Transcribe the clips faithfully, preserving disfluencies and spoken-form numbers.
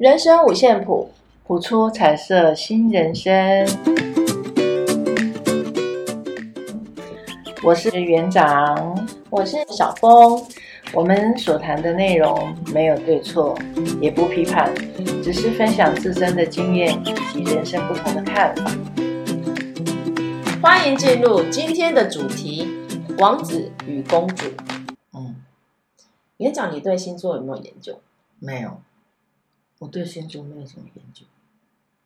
人生五线谱，谱出彩色新人生。我是园长，我是小峰。我们所谈的内容没有对错，也不批判，只是分享自身的经验以及人生不同的看法。欢迎进入今天的主题：王子与公主。嗯，园长，你对星座有没有研究？没有。我对星座没有什么研究。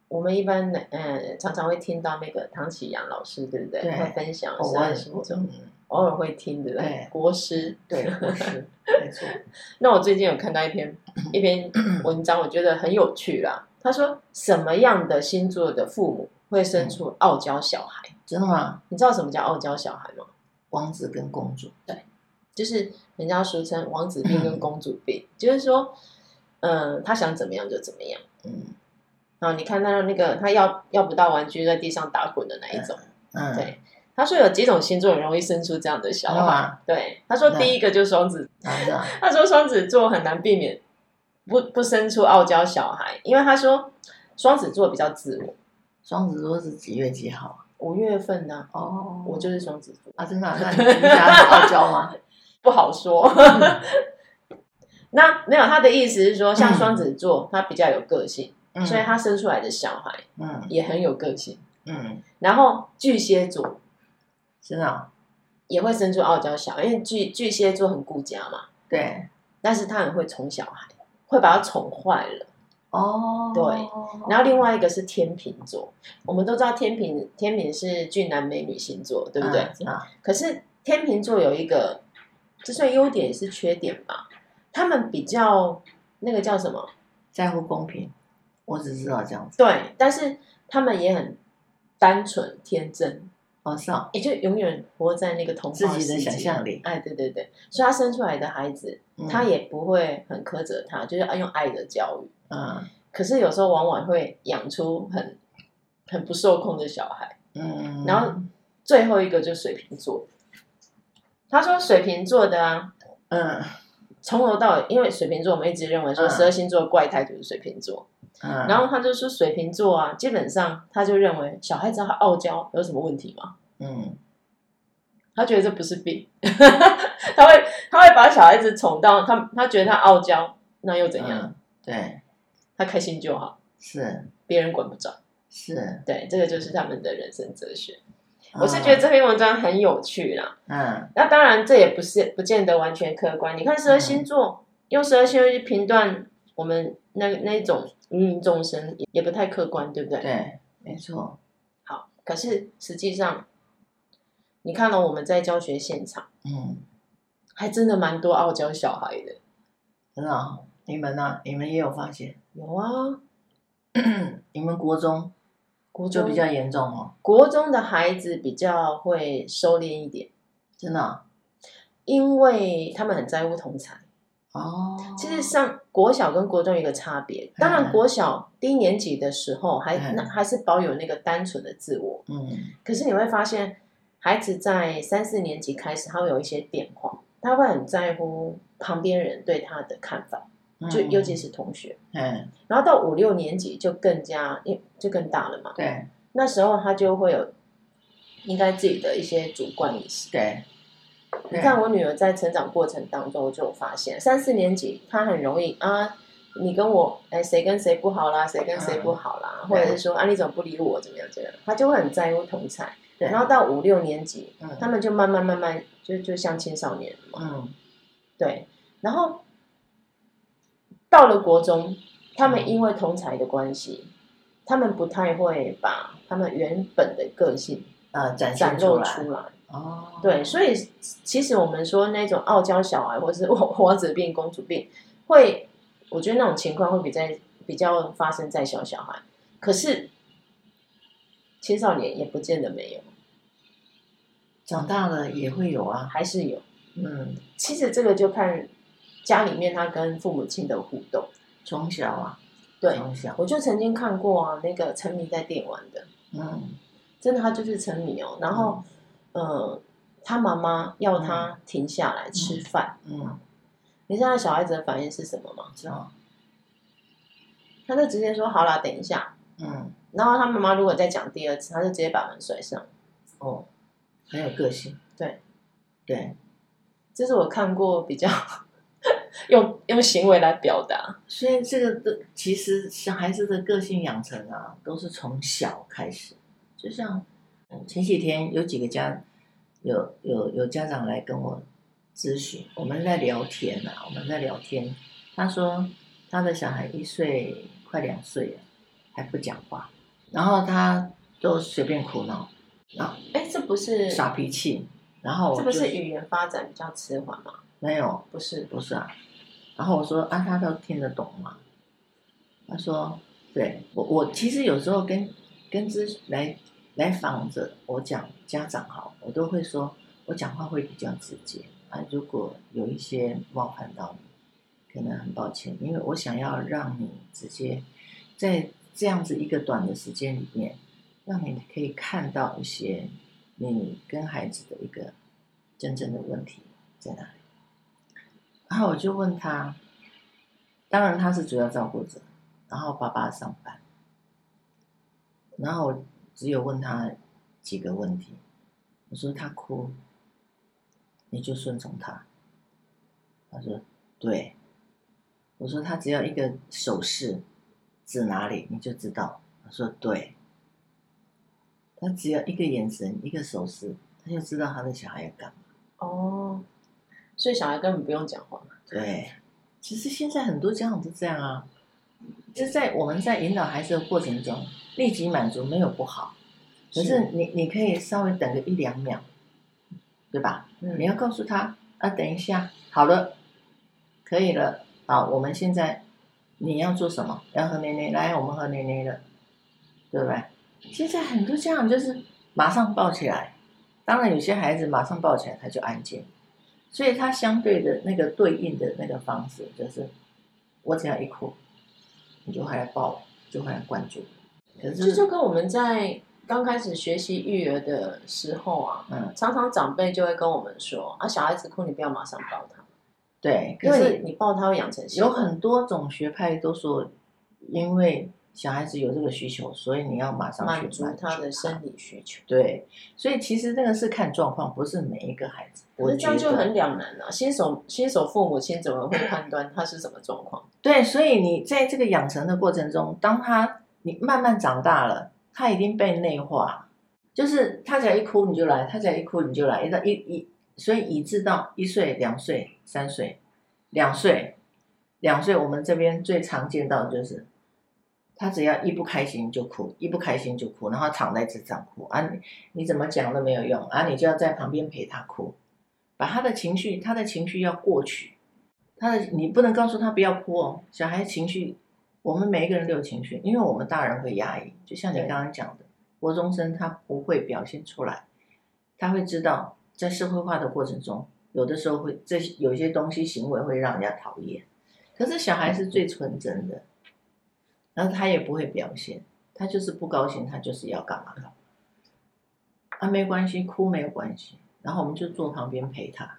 我们一般嗯常常会听到那个唐启阳老师，对不对？对，会分享十二星座，偶尔会听，对不对？对，国师，对国师，没错。那我最近有看到一篇一篇文章，我觉得很有趣啦。他说，什么样的星座的父母会生出傲娇小孩？真的吗？你知道什么叫傲娇小孩吗？王子跟公主，对，就是人家俗称王子病跟公主病，就是说。嗯，他想怎么样就怎么样。嗯，然后你看到那个他要要不到玩具在地上打滚的那一种。嗯，对。他说有几种星座很容易生出这样的小孩。嗯、对，他说第一个就是双子。嗯、他说双子座很难避免不不生出傲娇小孩，因为他说双子座比较自我。双子座是几月几号？五月份呢、啊？哦，我就是双子座啊，真的、啊？那你你想要傲娇吗？不好说。嗯那没有，他的意思是说，像双子座，他比较有个性，嗯、所以他生出来的小孩，嗯，也很有个性，嗯。然后巨蟹座，真的、哦、也会生出傲娇小孩，因为巨巨蟹座很顾家嘛，对。但是他很会宠小孩，会把他宠坏了。哦，对。然后另外一个是天秤座，我们都知道天秤，天秤是俊男美女星座，对不对？嗯嗯、可是天秤座有一个，这算优点也是缺点吧。他们比较那个叫什么？在乎公平，我只知道这样子。对，但是他们也很单纯天真，哦，是啊，也就永远活在那个童话世界自己的想象力。哎，对对对，所以他生出来的孩子，嗯、他也不会很苛责他，就是用爱的教育。嗯，可是有时候往往会养出很很不受控的小孩。嗯，然后最后一个就是水瓶座，他说水瓶座的啊，嗯。从头到尾，因为水瓶座我们一直认为说十二星座怪胎就是水瓶座、嗯、然后他就说水瓶座啊，基本上他就认为小孩子傲娇有什么问题吗？嗯，他觉得这不是病。他会他会把小孩子宠到他他觉得他傲娇那又怎样、嗯、对，他开心就好，是别人管不着，是对，这个就是他们的人生哲学。我是觉得这篇文章很有趣啦，嗯，那当然这也不是不见得完全客观。你看十二星座，嗯、用十二星座去评断我们那那种芸芸众生，也不太客观，对不对？对，没错。好，可是实际上，你看了、哦、我们在教学现场，嗯，还真的蛮多傲娇小孩的，真的、哦。你们呢、啊？你们也有发现？有啊，你们国中。国中就比较严重哦，国中的孩子比较会收敛一点，真的、哦，因为他们很在乎同侪哦。其实上国小跟国中有一个差别，当然国小低年级的时候还、嗯、那还是保有那个单纯的自我，嗯。可是你会发现，孩子在三四年级开始，他会有一些变化，他会很在乎旁边人对他的看法。就尤其是同学，嗯，然后到五六年级就更加，就更大了嘛。对，那时候他就会有应该自己的一些主观意识。对，你看我女儿在成长过程当中，我就有发现三四年级她很容易啊，你跟我哎谁跟谁不好啦，谁跟谁不好啦，嗯、或者是说啊你怎么不理我，怎么样怎么样，她就会很在乎同侪。然后到五六年级，嗯、他们就慢慢慢慢就就像青少年了嘛。嗯，对，然后。到了国中，他们因为同侪的关系，他们不太会把他们原本的个性呃展现出来。哦，对，所以其实我们说那种傲娇小孩，或是王子病、公主病，会，我觉得那种情况会比较比较发生在小小孩，可是青少年也不见得没有，长大了也会有啊，还是有。嗯，其实这个就看。家里面他跟父母亲的互动，从小啊，对，从小我就曾经看过啊，那个沉迷在电玩的，嗯，真的他就是沉迷哦。然后，嗯、呃，他妈妈要他停下来吃饭，嗯，嗯你知道小孩子的反应是什么吗？知道，他就直接说好啦，等一下。嗯，然后他妈妈如果再讲第二次，他就直接把门甩上。哦，很有个性。对，对，这是我看过比较用用行为来表达。所以这个都其实小孩子的个性养成啊，都是从小开始。就像前几天有几个家有有有家长来跟我咨询，我们在聊天啊，我们在聊天。他说他的小孩一岁快两岁了，还不讲话，然后他都随便哭闹，然后哎，这不是耍脾气，然后这不是语言发展比较迟缓吗？没有，不是，不是啊。然后我说啊，他都听得懂吗？他说，对我我其实有时候跟跟之来来访者，我讲家长好，我都会说我讲话会比较直接啊，如果有一些冒犯到你。可能很抱歉，因为我想要让你直接在这样子一个短的时间里面，让你可以看到一些你跟孩子的一个真正的问题在哪里。然后我就问他，当然他是主要照顾者，然后爸爸上班，然后我只有问他几个问题，我说他哭，你就顺从他。他说对。我说他只要一个手势指哪里你就知道，他说对，他只要一个眼神一个手势他就知道他的小孩要干嘛。哦，所以小孩根本不用讲话。对，其实现在很多家长都这样啊，就在我们在引导孩子的过程中立即满足没有不好，可是你你可以稍微等个一两秒，对吧、嗯、你要告诉他啊，等一下好了可以了，好，我们现在你要做什么？要喝奶奶，来，我们喝奶奶了，对不对？现在很多家长就是马上抱起来，当然有些孩子马上抱起来他就安静，所以他相对的那个对应的那个方式就是，我只要一哭，你就回来抱我，就回来关注。可是这就跟我们在刚开始学习育儿的时候啊，嗯，常常长辈就会跟我们说啊，小孩子哭你不要马上抱他。对，可是你抱他会养成习惯。有很多种学派都说，因为小孩子有这个需求，所以你要马上去满足他的生理需求。对，所以其实这个是看状况，不是每一个孩子。可是这样就很两难啊！新手新手父母亲怎么会判断他是什么状况？对，所以你在这个养成的过程中，当他你慢慢长大了，他已经被内化，就是他只要一哭你就来，他只要一哭你就来，一一。所以以致到一岁、两岁、三岁、两岁、两岁，我们这边最常见到的就是，他只要一不开心就哭，一不开心就哭，然后躺在地上哭啊，你你怎么讲都没有用啊，你就要在旁边陪他哭，把他的情绪，他的情绪要过去，他的你不能告诉他不要哭哦，小孩情绪，我们每一个人都有情绪，因为我们大人会压抑，就像你刚刚讲的，国中生他不会表现出来，他会知道。在社会化的过程中，有的时候会这有些东西行为会让人家讨厌，可是小孩是最纯真的，然后他也不会表现，他就是不高兴，他就是要干嘛干嘛，啊没关系，哭没有关系，然后我们就坐旁边陪他，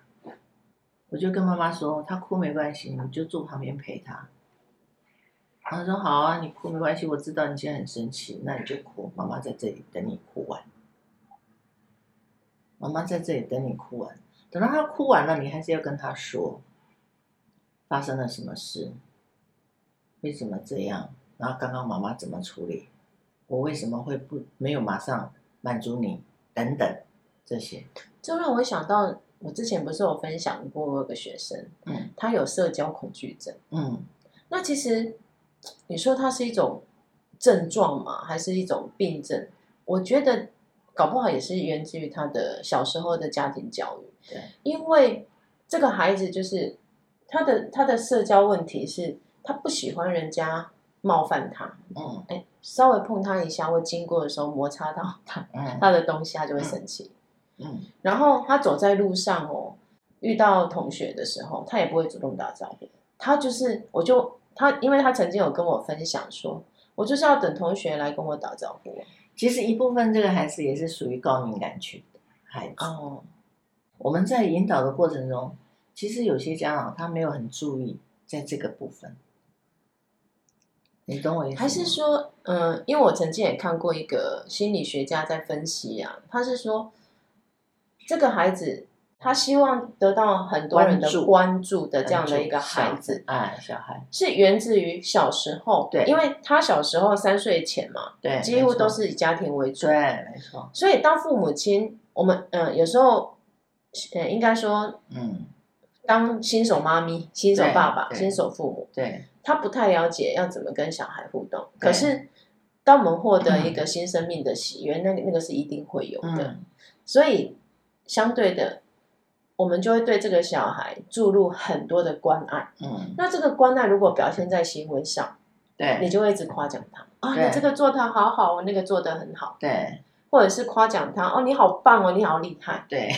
我就跟妈妈说，他哭没关系，你就坐旁边陪他，然后说好啊，你哭没关系，我知道你现在很生气，那你就哭，妈妈在这里等你哭完。妈妈在这里等你哭完，等到他哭完了，你还是要跟他说发生了什么事，为什么这样，然后刚刚妈妈怎么处理，我为什么会不没有马上满足你等等这些。这让我想到，我之前不是有分享过，我有个学生，嗯，他有社交恐惧症，嗯，那其实你说它是一种症状吗？还是一种病症？我觉得。搞不好也是源自于他的小时候的家庭教育，对，因为这个孩子就是他的他的社交问题是，他不喜欢人家冒犯他，嗯，哎，稍微碰他一下或经过的时候摩擦到他、嗯、他的东西，他就会生气，嗯，然后他走在路上哦，遇到同学的时候，他也不会主动打招呼，他就是我就他，因为他曾经有跟我分享说，我就是要等同学来跟我打招呼、啊。其实一部分这个孩子也是属于高敏感群的孩子。哦，我们在引导的过程中，其实有些家长他没有很注意在这个部分，你懂我意思吗？还是说，嗯、呃，因为我曾经也看过一个心理学家在分析啊，他是说这个孩子他希望得到很多人的关注的这样的一个孩子，哎，小孩是源自于小时候，对，因为他小时候三岁前嘛，对，几乎都是以家庭为主，对，没错。所以当父母亲，我们嗯、呃，有时候，呃，应该说，嗯。当新手妈咪、新手爸爸、新手父母，对，他不太了解要怎么跟小孩互动。可是，当我们获得一个新生命的喜悦，嗯、那个那个是一定会有的。嗯、所以，相对的，我们就会对这个小孩注入很多的关爱。嗯，那这个关爱如果表现在行为上，对，你就会一直夸奖他啊，你这个做得好好，那个做得很好，对，或者是夸奖他哦，你好棒哦，你好厉害，对。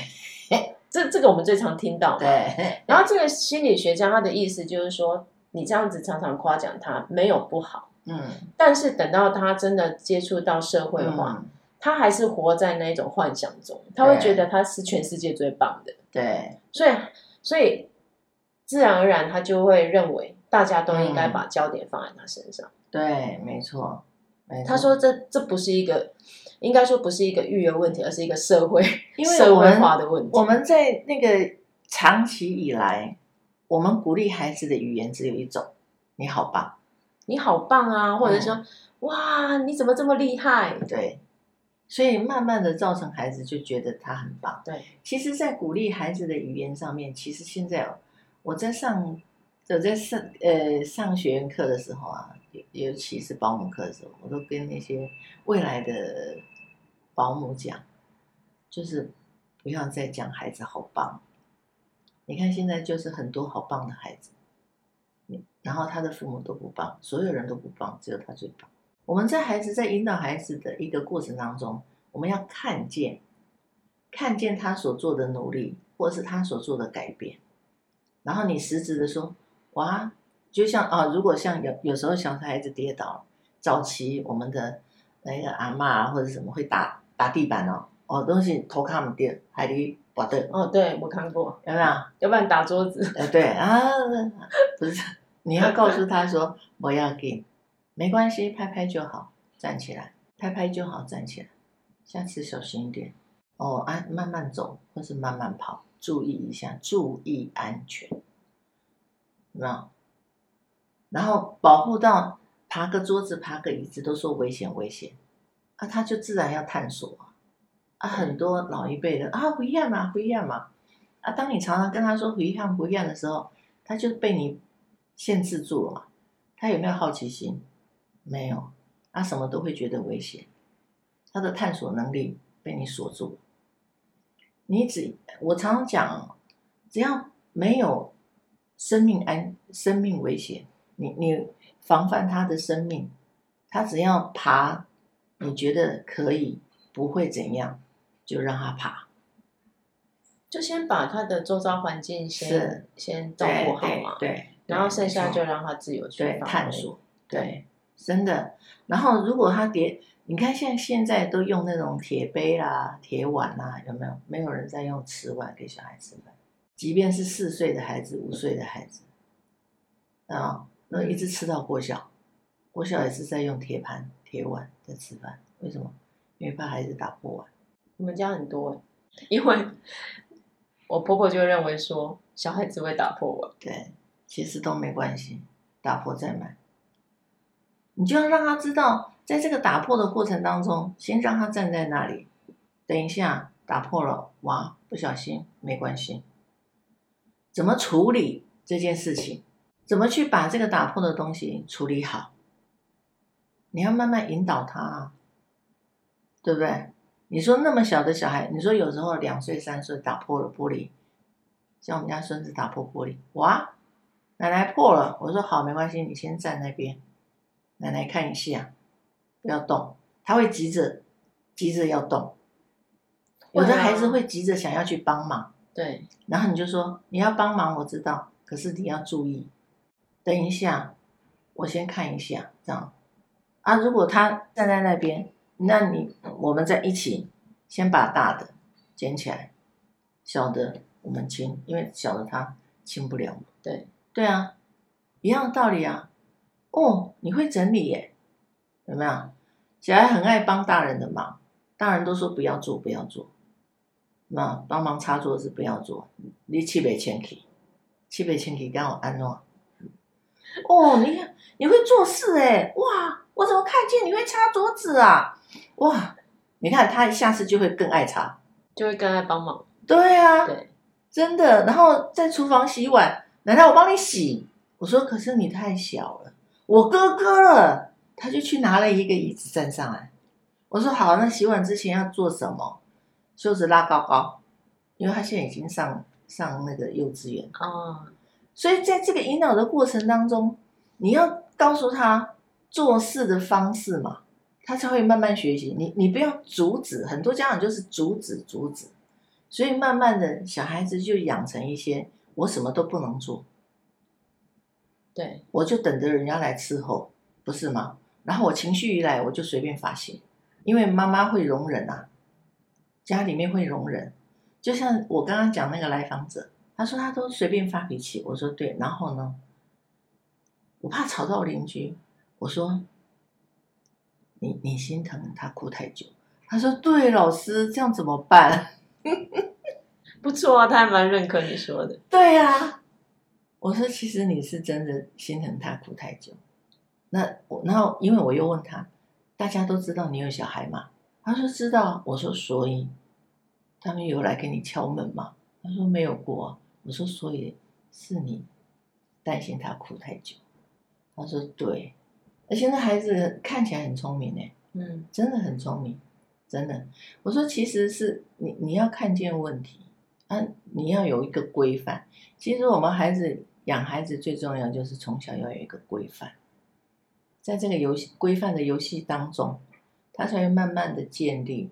这这个我们最常听到，对。然后这个心理学家他的意思就是说，你这样子常常夸奖他没有不好，嗯。但是等到他真的接触到社会化，嗯、他还是活在那一种幻想中，他会觉得他是全世界最棒的，对。所以，所以自然而然他就会认为大家都应该把焦点放在他身上，嗯、对，没错。他说这：“这这不是一个，应该说不是一个育儿问题，而是一个社会因为社会化的问题。我们在那个长期以来，我们鼓励孩子的语言只有一种：你好棒，你好棒啊，或者说、嗯、哇，你怎么这么厉害？对，所以慢慢的造成孩子就觉得他很棒。对，其实，在鼓励孩子的语言上面，其实现在我在上我在上呃上学员课的时候啊。”尤其是保姆课的时候，我都跟那些未来的保姆讲，就是不要再讲孩子好棒。你看现在就是很多好棒的孩子，然后他的父母都不棒，所有人都不棒，只有他最棒。我们在孩子在引导孩子的一个过程当中，我们要看见，看见他所做的努力，或是他所做的改变，然后你实质的说，哇。就像啊、哦，如果像有有时候小孩子跌倒，早期我们的那个阿嬷啊或者什么会打打地板哦，哦东西头看不掉，还得把的哦，对我看过，有没有？要不然打桌子。呃，对啊，不是，你要告诉他说不要紧，没关系，拍拍就好，站起来，拍拍就好，站起来，下次小心一点哦，啊，慢慢走或是慢慢跑，注意一下，注意安全，有没有？然后保护到爬个桌子、爬个椅子，都说危险、危险，啊，他就自然要探索啊。啊，很多老一辈的啊，回家嘛，回家嘛，啊，当你常常跟他说回家、回家的时候，他就被你限制住了嘛。他有没有好奇心？没有，他、啊、什么都会觉得危险，他的探索能力被你锁住了。你只我常常讲，只要没有生命安、生命危险。你你防范他的生命，他只要爬，你觉得可以，不会怎样，就让他爬，就先把他的周遭环境先先照顾好嘛，对，对然后剩下就让他自由去探索，对，对真的。然后如果他跌，你看现在现在都用那种铁杯啦、铁碗啦，有没有？没有人在用瓷碗给小孩吃饭，即便是四岁的孩子、五岁的孩子，啊。然后一直吃到国小，国小也是在用铁盘、铁碗在吃饭。为什么？因为怕孩子打破碗。我们家很多，因为我婆婆就认为说小孩子会打破碗。对，其实都没关系，打破再买。你就要让他知道，在这个打破的过程当中，先让他站在那里，等一下打破了，哇，不小心没关系。怎么处理这件事情？怎么去把这个打破的东西处理好？你要慢慢引导他啊，对不对？你说那么小的小孩，你说有时候两岁三岁打破了玻璃，像我们家孙子打破玻璃，哇，奶奶破了，我说好，没关系，你先站那边，奶奶看一下，不要动，他会急着急着要动，有的孩子会急着想要去帮忙，对，然后你就说你要帮忙，我知道，可是你要注意。等一下，我先看一下，这样啊。如果他站在那边，那你我们在一起，先把大的捡起来，小的我们清，因为小的他清不了。对对啊，一样的道理啊。哦，你会整理耶，有没有？小孩很爱帮大人的忙，大人都说不要做不要做，那帮忙擦桌子不要做，你七百千去，七百千去让我安诺。哦，你你会做事哎，哇，我怎么看见你会擦桌子啊？哇，你看他下次就会更爱擦，就会更爱帮忙。对啊，对，真的。然后在厨房洗碗，奶奶我帮你洗，我说可是你太小了，我哥哥了，他就去拿了一个椅子站上来。我说好，那洗碗之前要做什么？袖子拉高高，因为他现在已经上上那个幼稚园哦，所以在这个引导的过程当中，你要告诉他做事的方式嘛，他才会慢慢学习。你你不要阻止，很多家长就是阻止阻止，所以慢慢的小孩子就养成一些我什么都不能做，对，我就等着人家来伺候，不是吗？然后我情绪一来，我就随便发泄，因为妈妈会容忍啊。家里面会容忍，就像我刚刚讲那个来访者，他说他都随便发脾气，我说对，然后呢，我怕吵到邻居，我说你你心疼他哭太久，他说对，老师这样怎么办？不错啊，他还蛮认可你说的。对啊，我说其实你是真的心疼他哭太久。那我然后因为我又问他，大家都知道你有小孩吗？他说知道，我说所以他们有来给你敲门吗？他说没有过啊，我说所以是你担心他哭太久。他说对，而且那孩子看起来很聪明耶，嗯，真的很聪明，真的。我说其实是你你要看见问题啊，你要有一个规范。其实我们孩子养孩子最重要就是从小要有一个规范，在这个游戏规范的游戏当中，他才会慢慢的建立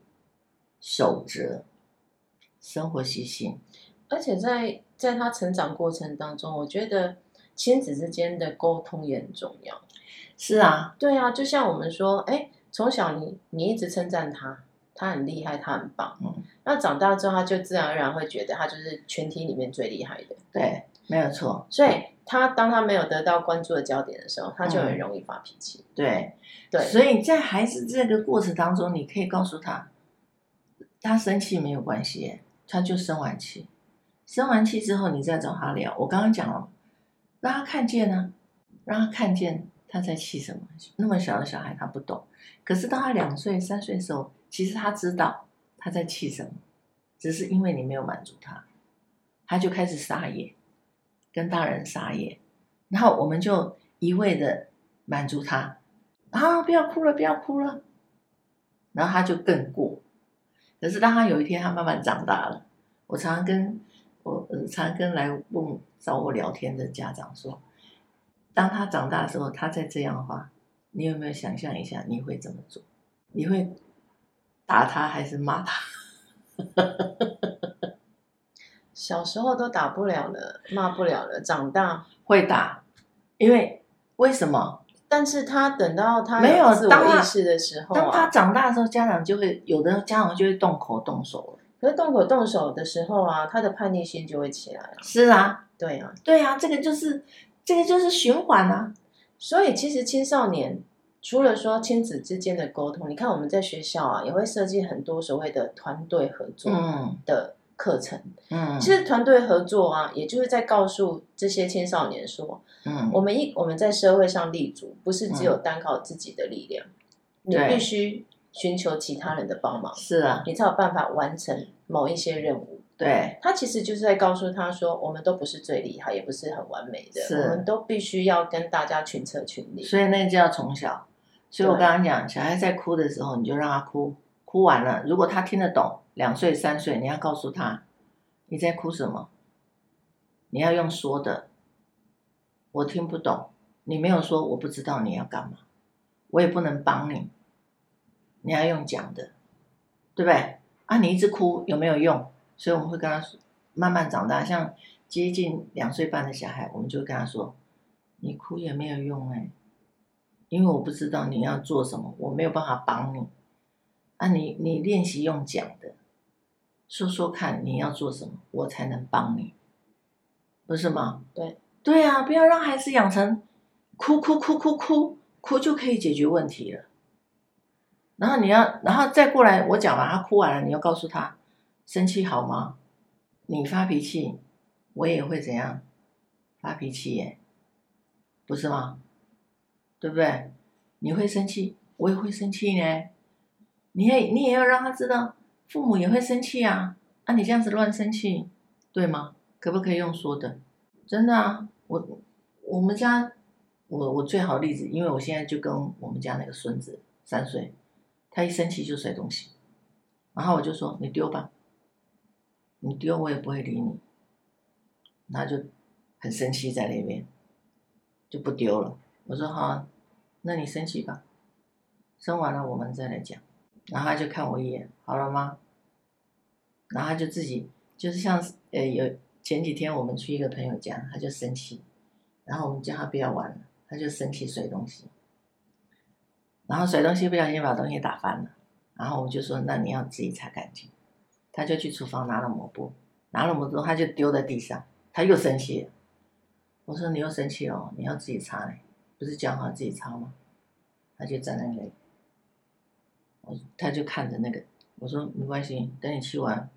守则、生活习性。而且在在他成长过程当中，我觉得亲子之间的沟通也很重要。是啊，对啊，就像我们说，哎，从小你你一直称赞他，他很厉害，他很棒，嗯，那长大之后他就自然而然会觉得他就是全体里面最厉害的。对，没有错。所以他当他没有得到关注的焦点的时候，他就很容易发脾气。嗯，对对，所以在孩子这个过程当中，你可以告诉他，他生气没有关系，他就生完气，生完气之后你再找他聊。我刚刚讲了，让他看见啊，让他看见他在气什么。那么小的小孩他不懂，可是到他两岁三岁的时候，其实他知道他在气什么，只是因为你没有满足他，他就开始撒野，跟大人撒野，然后我们就一味的满足他啊，不要哭了，不要哭了，然后他就更过。可是当他有一天他慢慢长大了，我常常跟我、呃、常常跟来问找我聊天的家长说，当他长大的时候，他再这样的话，你有没有想象一下你会怎么做？你会打他还是骂他？小时候都打不了了，骂不了了，长大会打，因为为什么？但是他等到他没有自我意识的时候，啊，当他长大的时候，家长就会有的家长就会动口动手了。可是动口动手的时候啊，他的叛逆心就会起来了。是啊，对啊，对啊，这个就是这个就是循环啊。所以其实青少年除了说亲子之间的沟通，你看我们在学校啊也会设计很多所谓的团队合作的，嗯，课程，嗯，其实团队合作啊，也就是在告诉这些青少年说，嗯，我们一我们在社会上立足，不是只有单靠自己的力量，嗯，你必须寻求其他人的帮忙，是啊，你才有办法完成某一些任务。对，他其实就是在告诉他说，我们都不是最厉害，也不是很完美的，我们都必须要跟大家群策群力。所以那个就要从小，所以我刚刚讲，小孩在哭的时候，你就让他哭，哭完了，如果他听得懂。两岁三岁你要告诉他你在哭什么，你要用说的，我听不懂，你没有说我不知道你要干嘛，我也不能帮你，你要用讲的，对不对啊？你一直哭有没有用？所以我们会跟他说，慢慢长大，像接近两岁半的小孩，我们就会跟他说，你哭也没有用，欸，因为我不知道你要做什么，我没有办法帮你啊，你你练习用讲的，说说看你要做什么，我才能帮你，不是吗？对，对啊，不要让孩子养成哭哭哭哭哭哭就可以解决问题了。然后你要，然后再过来，我讲完他哭完了，你要告诉他，生气好吗？你发脾气，我也会怎样？发脾气耶，不是吗？对不对？你会生气，我也会生气呢。你也你也要让他知道，父母也会生气啊。啊，你这样子乱生气，对吗？可不可以用说的？真的啊，我我们家我我最好的例子，因为我现在就跟我们家那个孙子三岁，他一生气就摔东西，然后我就说你丢吧，你丢我也不会理你，他就很生气在那边，就不丢了。我说好啊，那你生气吧，生完了我们再来讲。然后他就看我一眼，好了吗？然后他就自己就是像呃有前几天我们去一个朋友家，他就生气，然后我们叫他不要玩了，他就生气摔东西，然后甩东西不小心把东西打翻了，然后我们就说那你要自己擦干净，他就去厨房拿了抹布，拿了抹布他就丢在地上，他又生气了。我说你又生气哦，你要自己擦嘞，不是讲好自己擦吗？他就站在那里，我他就看着那个，我说没关系，等你吃完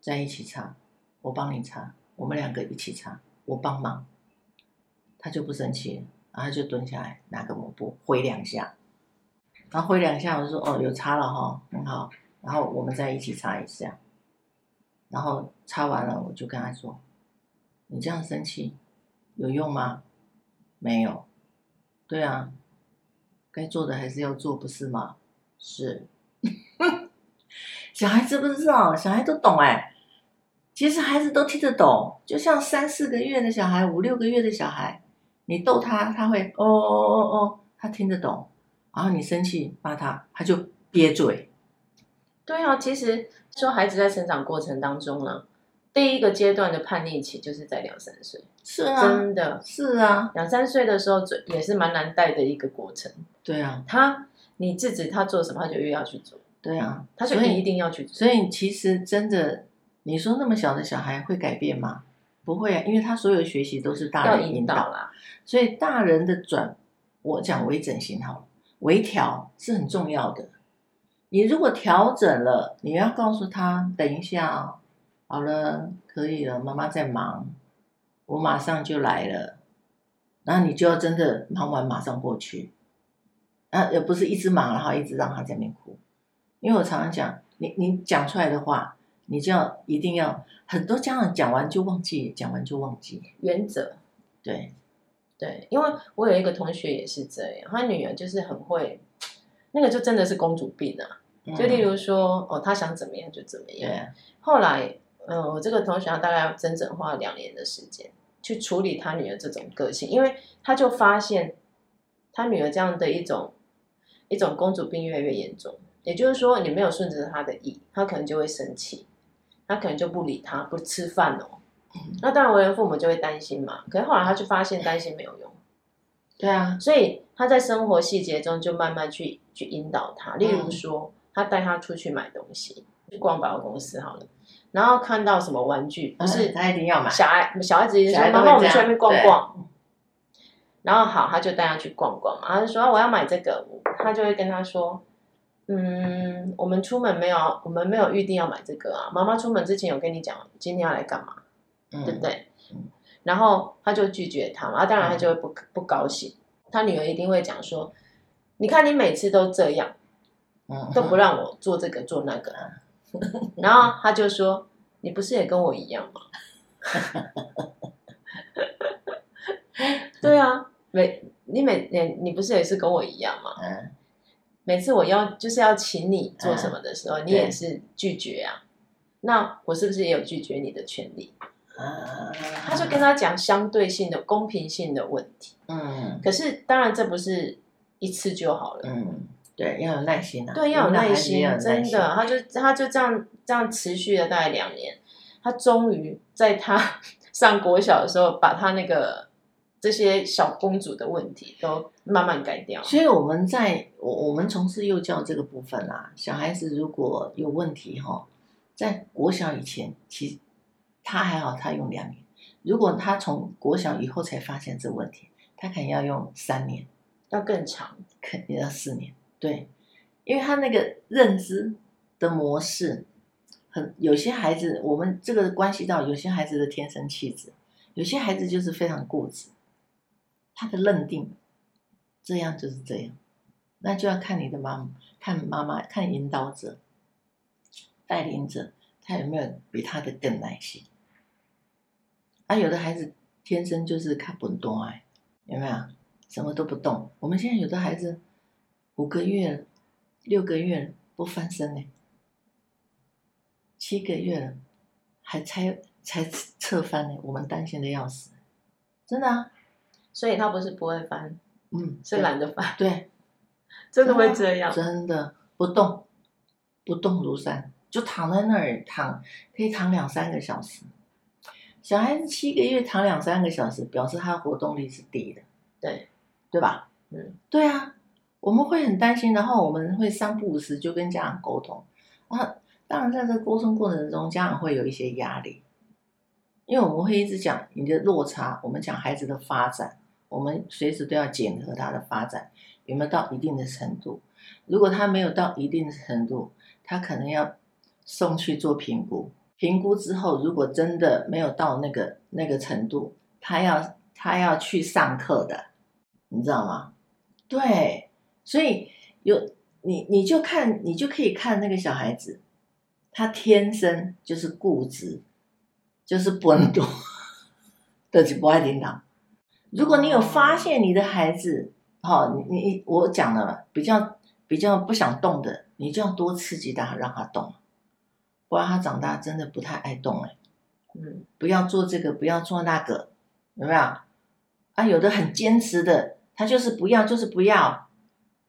再一起擦，我帮你擦，我们两个一起擦，我帮忙，他就不生气了。然后就蹲下来拿个抹布挥两下，然后挥两下，我就说哦有擦了哈，很好，然后我们再一起擦一下，然后擦完了我就跟他说你这样生气有用吗？没有。对啊，该做的还是要做不是吗？是小孩知不知道？小孩都懂哎、欸，其实孩子都听得懂，就像三四个月的小孩五六个月的小孩，你逗他他会哦哦哦哦，他听得懂，然后你生气骂他他就憋嘴。对啊，其实说孩子在成长过程当中呢，第一个阶段的叛逆期就是在两三岁。是啊，真的是啊，两三岁的时候也是蛮难带的一个过程。对啊，他你制止他做什么他就越要去做。对啊，他就一定要去做。所以其实真的你说那么小的小孩会改变吗？不会啊，因为他所有学习都是大人引导, 引导啦，所以大人的转，我讲微整形好了，微调是很重要的。你如果调整了，你要告诉他，等一下，好了，可以了，妈妈在忙，我马上就来了，然后你就要真的忙完马上过去，啊，也不是一直忙然后一直让他在那边哭，因为我常常讲，你你讲出来的话。你就要一定要，很多家长讲完就忘记，讲完就忘记原则。对对，因为我有一个同学也是这样，他女儿就是很会，那个就真的是公主病啊、嗯、就例如说哦，他想怎么样就怎么样。对、啊、后来嗯、呃，我这个同学大概整整花了两年的时间去处理他女儿这种个性，因为他就发现他女儿这样的一种一种公主病越来越严重，也就是说你没有顺着他的意，他可能就会生气，他可能就不理他，不吃饭哦。那当然，为人父母就会担心嘛。可是后来他就发现担心没有用。对啊，所以他在生活细节中就慢慢去去引导他。例如说，他带他出去买东西，去逛百货公司好了，然后看到什么玩具，不是、嗯、他一定要买。小孩小孩子一直说：“妈妈，我们去外面逛逛。”然后好，他就带他去逛逛嘛。他就说：“啊、我要买这个。”他就会跟他说。嗯，我们出门没有，我们没有预定要买这个啊。妈妈出门之前有跟你讲今天要来干嘛、嗯，对不对？然后他就拒绝他嘛，啊、当然他就会不不高兴。他女儿一定会讲说：“你看你每次都这样，都不让我做这个做那个。”然后他就说：“你不是也跟我一样吗？”对啊，每你每你不是也是跟我一样吗？嗯每次我要就是要请你做什么的时候、啊、你也是拒绝啊，那我是不是也有拒绝你的权利、啊、他就跟他讲相对性的公平性的问题。嗯，可是当然这不是一次就好了。嗯，对，要有耐心啊。对，要有耐心，有耐心真的。他就他就这样这样持续了大概两年，他终于在他上国小的时候把他那个这些小公主的问题都慢慢改掉。所以我们在我我们从事幼教这个部分啊，小孩子如果有问题哈，在国小以前，其实他还好，他用两年。如果他从国小以后才发现这问题，他可能要用三年，要更长，可能要四年。对，因为他那个认知的模式，很有些孩子，我们这个关系到有些孩子的天生气质，有些孩子就是非常固执，他的认定这样就是这样，那就要看你的妈妈，看妈妈，看引导者、带领者，他有没有比他的更耐心。啊，有的孩子天生就是看不懂哎，有没有？什么都不动。我们现在有的孩子五个月了、六个月了不翻身呢，七个月了还才才侧翻呢，我们担心的要死，真的啊。所以他不是不会翻，嗯，是懒得翻。对，真的会这样，真的不动，不动如山，就躺在那儿躺，可以躺两三个小时。小孩子七个月躺两三个小时，表示他的活动力是低的，对，对吧？嗯，对啊，我们会很担心，然后我们会三不五时就跟家长沟通啊。当然，在这个沟通过程中，家长会有一些压力，因为我们会一直讲你的落差，我们讲孩子的发展，我们随时都要检核他的发展有没有到一定的程度。如果他没有到一定的程度，他可能要送去做评估。评估之后，如果真的没有到那个那个程度，他要他要去上课的，你知道吗？对，所以有你你就看你就可以看那个小孩子，他天生就是固执，就是笨惰，就是不爱听他。如果你有发现你的孩子，好、哦，你你我讲了，比较比较不想动的，你就要多刺激他，让他动。不然他长大真的不太爱动哎、欸，嗯，不要做这个，不要做那个，有没有？啊，有的很坚持的，他就是不要，就是不要。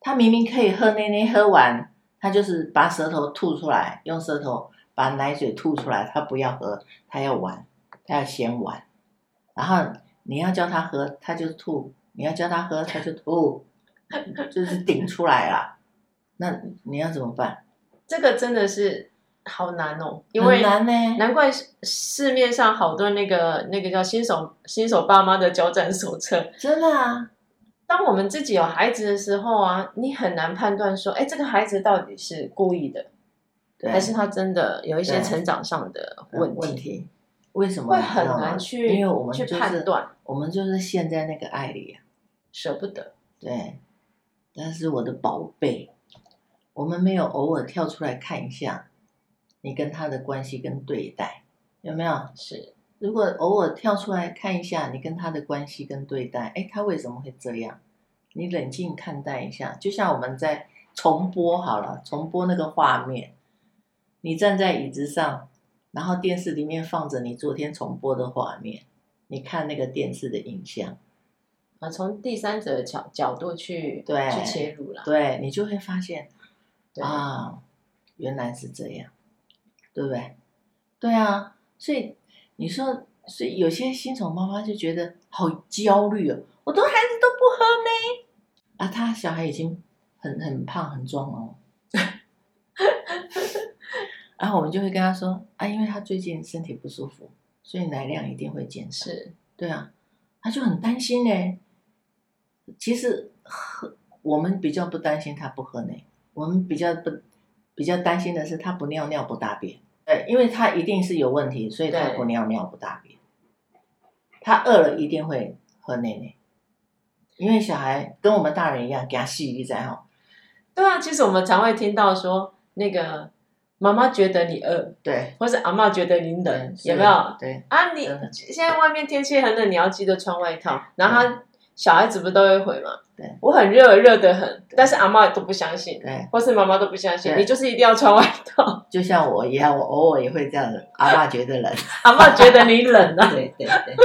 他明明可以喝奶奶喝完，他就是把舌头吐出来，用舌头把奶嘴吐出来，他不要喝，他要玩，他要先玩。然后你要叫他喝，他就吐；你要叫他喝，他就吐，就是顶出来了。那你要怎么办？这个真的是。好难哦，因为难怪市面上好多那个那个叫新手新手爸妈的交战手册，真的啊。当我们自己有孩子的时候啊，你很难判断说，哎，这个孩子到底是故意的，还是他真的有一些成长上的问题？嗯、问题为什么会很难去？因为我们、就是、去判断，我们就是陷在那个爱里啊，舍不得。对，但是我的宝贝，我们没有偶尔跳出来看一下。你跟他的关系跟对待有没有？是，如果偶尔跳出来看一下你跟他的关系跟对待，哎，他为什么会这样？你冷静看待一下，就像我们在重播好了，重播那个画面，你站在椅子上，然后电视里面放着你昨天重播的画面，你看那个电视的影像，啊，从第三者的角角度去对去切入了，对你就会发现，啊，原来是这样。对不对？对啊，所以你说，所以有些新手妈妈就觉得好焦虑哦，我的孩子都不喝呢，啊，他小孩已经很很胖很壮哦，然后我们就会跟他说啊，因为他最近身体不舒服，所以奶量一定会减少。是，对啊，他就很担心呢。其实喝我们比较不担心他不喝呢，我们比较不比较担心的是他不尿尿不大便。对，因为他一定是有问题，所以他不尿尿不大便。他饿了一定会喝奶奶，因为小孩跟我们大人一样，给他吸一在吼。对啊，其实我们常会听到说，那个妈妈觉得你饿，对，或是阿嬷觉得你冷，有没有？对啊，你现在外面天气很冷，你要记得穿外套。然后他小孩子不都会回吗？对，我很热，热得很，但是阿嬷都不相信，对，或是妈妈都不相信，你就是一定要穿外套。就像我一样，我偶尔也会这样子，阿嬷觉得冷，阿嬷觉得你冷啊。对对对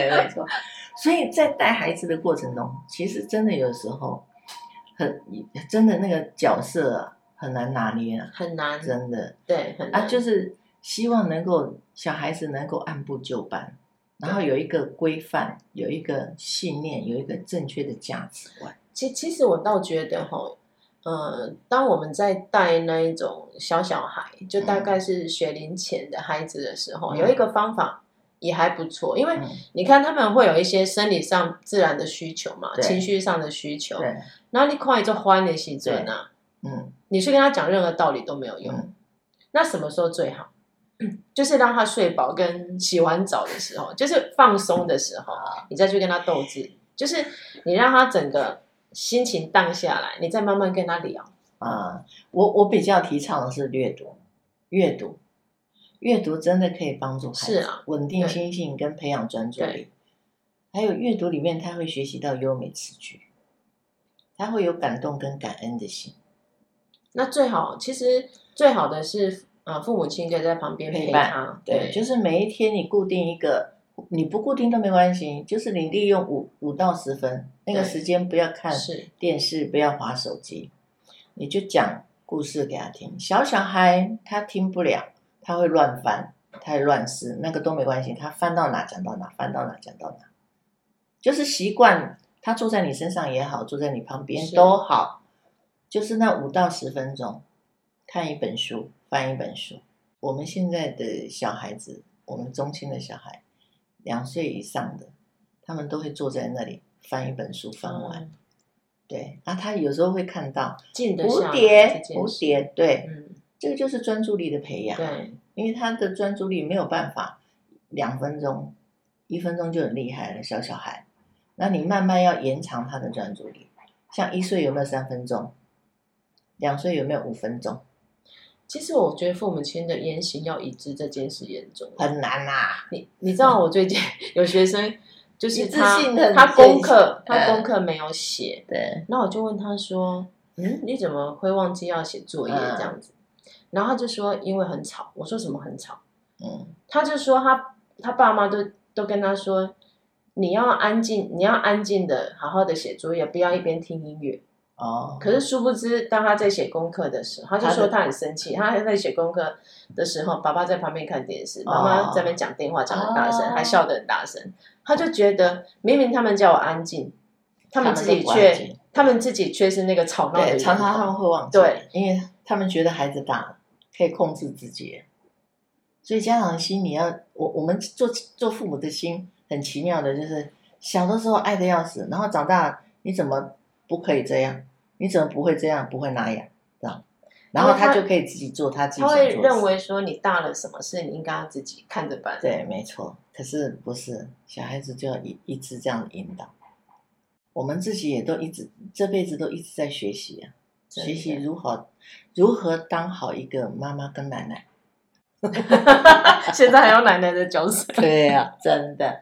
对，没错。所以在带孩子的过程中，其实真的有时候很真的那个角色、啊、很难拿捏啊，很难，真的对，很难啊，就是希望能够小孩子能够按部就班。然后有一个规范，有一个信念，有一个正确的价值观。其其实我倒觉得哈，呃，当我们在带那一种小小孩，就大概是学龄前的孩子的时候，嗯、有一个方法，也还不错，因为你看他们会有一些生理上自然的需求嘛，情绪上的需求，然后你看他很欢的时候啊，嗯，你去跟他讲任何道理都没有用、嗯、那什么时候最好？就是让他睡饱跟洗完澡的时候，就是放松的时候，你再去跟他斗智，就是你让他整个心情荡下来，你再慢慢跟他聊啊。我我比较提倡的是阅读，阅读，阅读真的可以帮助孩子、啊、稳定心性跟培养专注力。还有阅读里面，他会学习到优美词句，他会有感动跟感恩的心。那最好，其实最好的是。啊，父母亲可以在旁边陪他，陪 对, 对，就是每一天你固定一个，你不固定都没关系，就是你利用五五到十分那个时间，不要看电视，不要滑手机，你就讲故事给他听。小小孩他听不了，他会乱翻，他会乱撕，那个都没关系，他翻到哪讲到哪，翻到哪讲到哪，就是习惯他坐在你身上也好，坐在你旁边都好，就是那五到十分钟看一本书。翻一本书，我们现在的小孩子，我们中青的小孩，两岁以上的，他们都会坐在那里翻一本书，翻完、嗯、对啊，他有时候会看到蝴蝶，蝴蝶，对、嗯、这个就是专注力的培养，对，因为他的专注力没有办法两分钟一分钟就很厉害了，小小孩，那你慢慢要延长他的专注力，像一岁有没有三分钟，两岁有没有五分钟，其实我觉得父母亲的言行要一致这件事严重很难啊。你你知道我最近有学生就是他他功课他功课没有写，对，然后我就问他说，嗯，你怎么会忘记要写作业这样子？然后他就说因为很吵。我说什么很吵？嗯，他就说他他爸妈都都跟他说你要安静，你要安静的好好的写作业，不要一边听音乐。哦、可是殊不知当他在写功课的时候，他就说他很生气， 他, 他在写功课的时候，爸爸在旁边看电视，妈妈、哦、在那边讲电话讲很大声、哦、还笑得很大声，他就觉得明明他们叫我安静，他们自己却他们自己却是那个吵闹的人，常常他们会忘记，对，因为他们觉得孩子大可以控制自己，所以家长的心，你要 我, 我们 做, 做父母的心很奇妙的，就是小的时候爱得要死，然后长大你怎么不可以这样，你怎么不会这样，不会那样，然后他就可以自己做他自己想做的事。他会认为说你大了什么事你应该要自己看着办，对，没错，可是不是，小孩子就要一直这样引导。我们自己也都一直这辈子都一直在学习啊，学习如何如何当好一个妈妈跟奶奶。现在还有奶奶的角色。对啊，真的，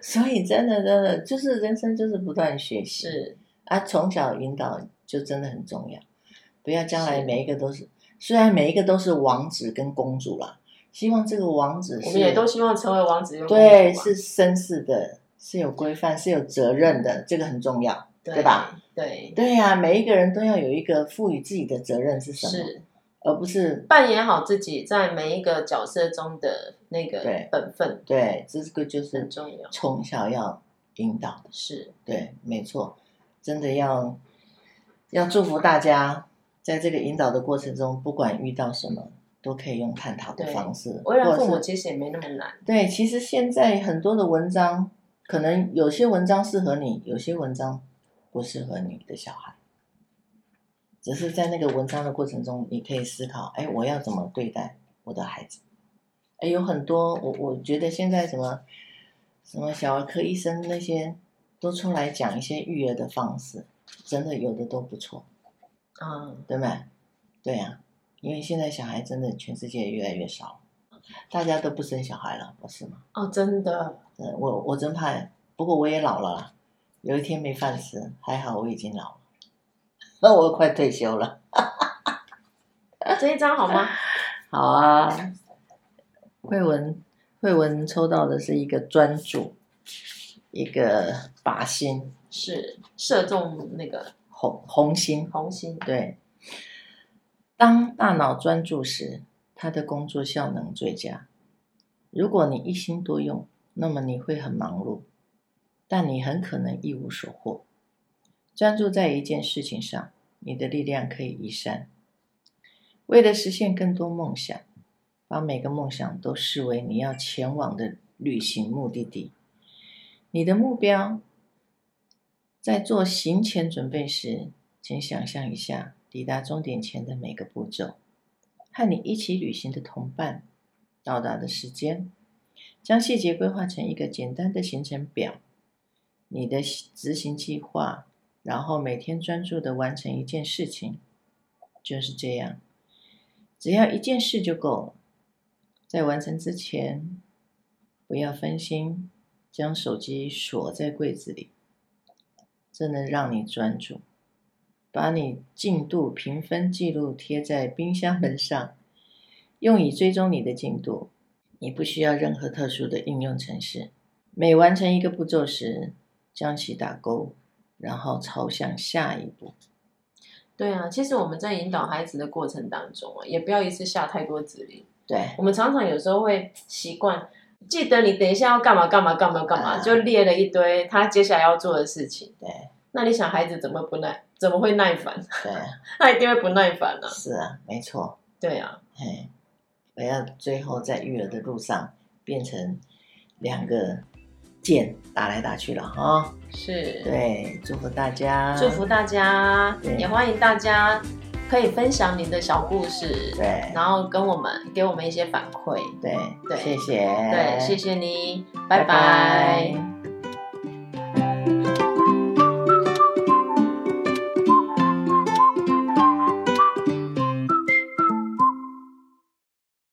所以真的真的就是人生就是不断学习，是啊，从小引导就真的很重要，不要将来每一个都是，虽然每一个都是王子跟公主啦，希望这个王子是，我们也都希望成为王子跟公主，对，是绅士的，是有规范，是有责任的，这个很重要， 对, 对吧？对对啊，每一个人都要有一个赋予自己的责任是什么，是而不是扮演好自己在每一个角色中的那个本分， 对, 对，这个就是很重要，从小要引导，是，对，没错，真的要要祝福大家，在这个引导的过程中，不管遇到什么，都可以用探讨的方式。为人父母其实也没那么难。对，其实现在很多的文章，可能有些文章适合你，有些文章不适合你的小孩。只是在那个文章的过程中，你可以思考：哎，我要怎么对待我的孩子？哎，有很多我我觉得现在什么什么小儿科医生那些。都出来讲一些育儿的方式，真的有的都不错，嗯，对吗？对啊，因为现在小孩真的全世界越来越少，大家都不生小孩了，不是吗？哦，真的，嗯、我我真怕，不过我也老了啦，有一天没饭吃，还好我已经老了，那我快退休了。这一张好吗？好啊。慧文，慧文抽到的是一个专注。一个靶心是射中那个红红心，红心，对。当大脑专注时，它的工作效能最佳。如果你一心多用，那么你会很忙碌，但你很可能一无所获。专注在一件事情上，你的力量可以移山。为了实现更多梦想，把每个梦想都视为你要前往的旅行目的地。你的目标，在做行前准备时，请想象一下抵达终点前的每个步骤，和你一起旅行的同伴，到达的时间，将细节规划成一个简单的行程表，你的执行计划，然后每天专注地完成一件事情。就是这样，只要一件事就够了。在完成之前，不要分心，将手机锁在柜子里，这能让你专注。把你进度评分记录贴在冰箱门上，用以追踪你的进度。你不需要任何特殊的应用程式。每完成一个步骤时，将其打勾，然后朝向下一步。对啊，其实我们在引导孩子的过程当中啊，也不要一次下太多指令。对，我们常常有时候会习惯记得你等一下要干嘛干嘛干嘛干嘛、嗯、就列了一堆他接下来要做的事情。对，那你想孩子怎么不耐怎么会耐烦？对，他一定会不耐烦啊。是啊，没错。对啊，我要最后在育儿的路上变成两个剑打来打去了哈、哦，是，对，祝福大家，祝福大家，也欢迎大家可以分享你的小故事，对，然后跟我们给我们一些反馈，对，对，谢谢，对，谢谢你，拜拜。拜拜。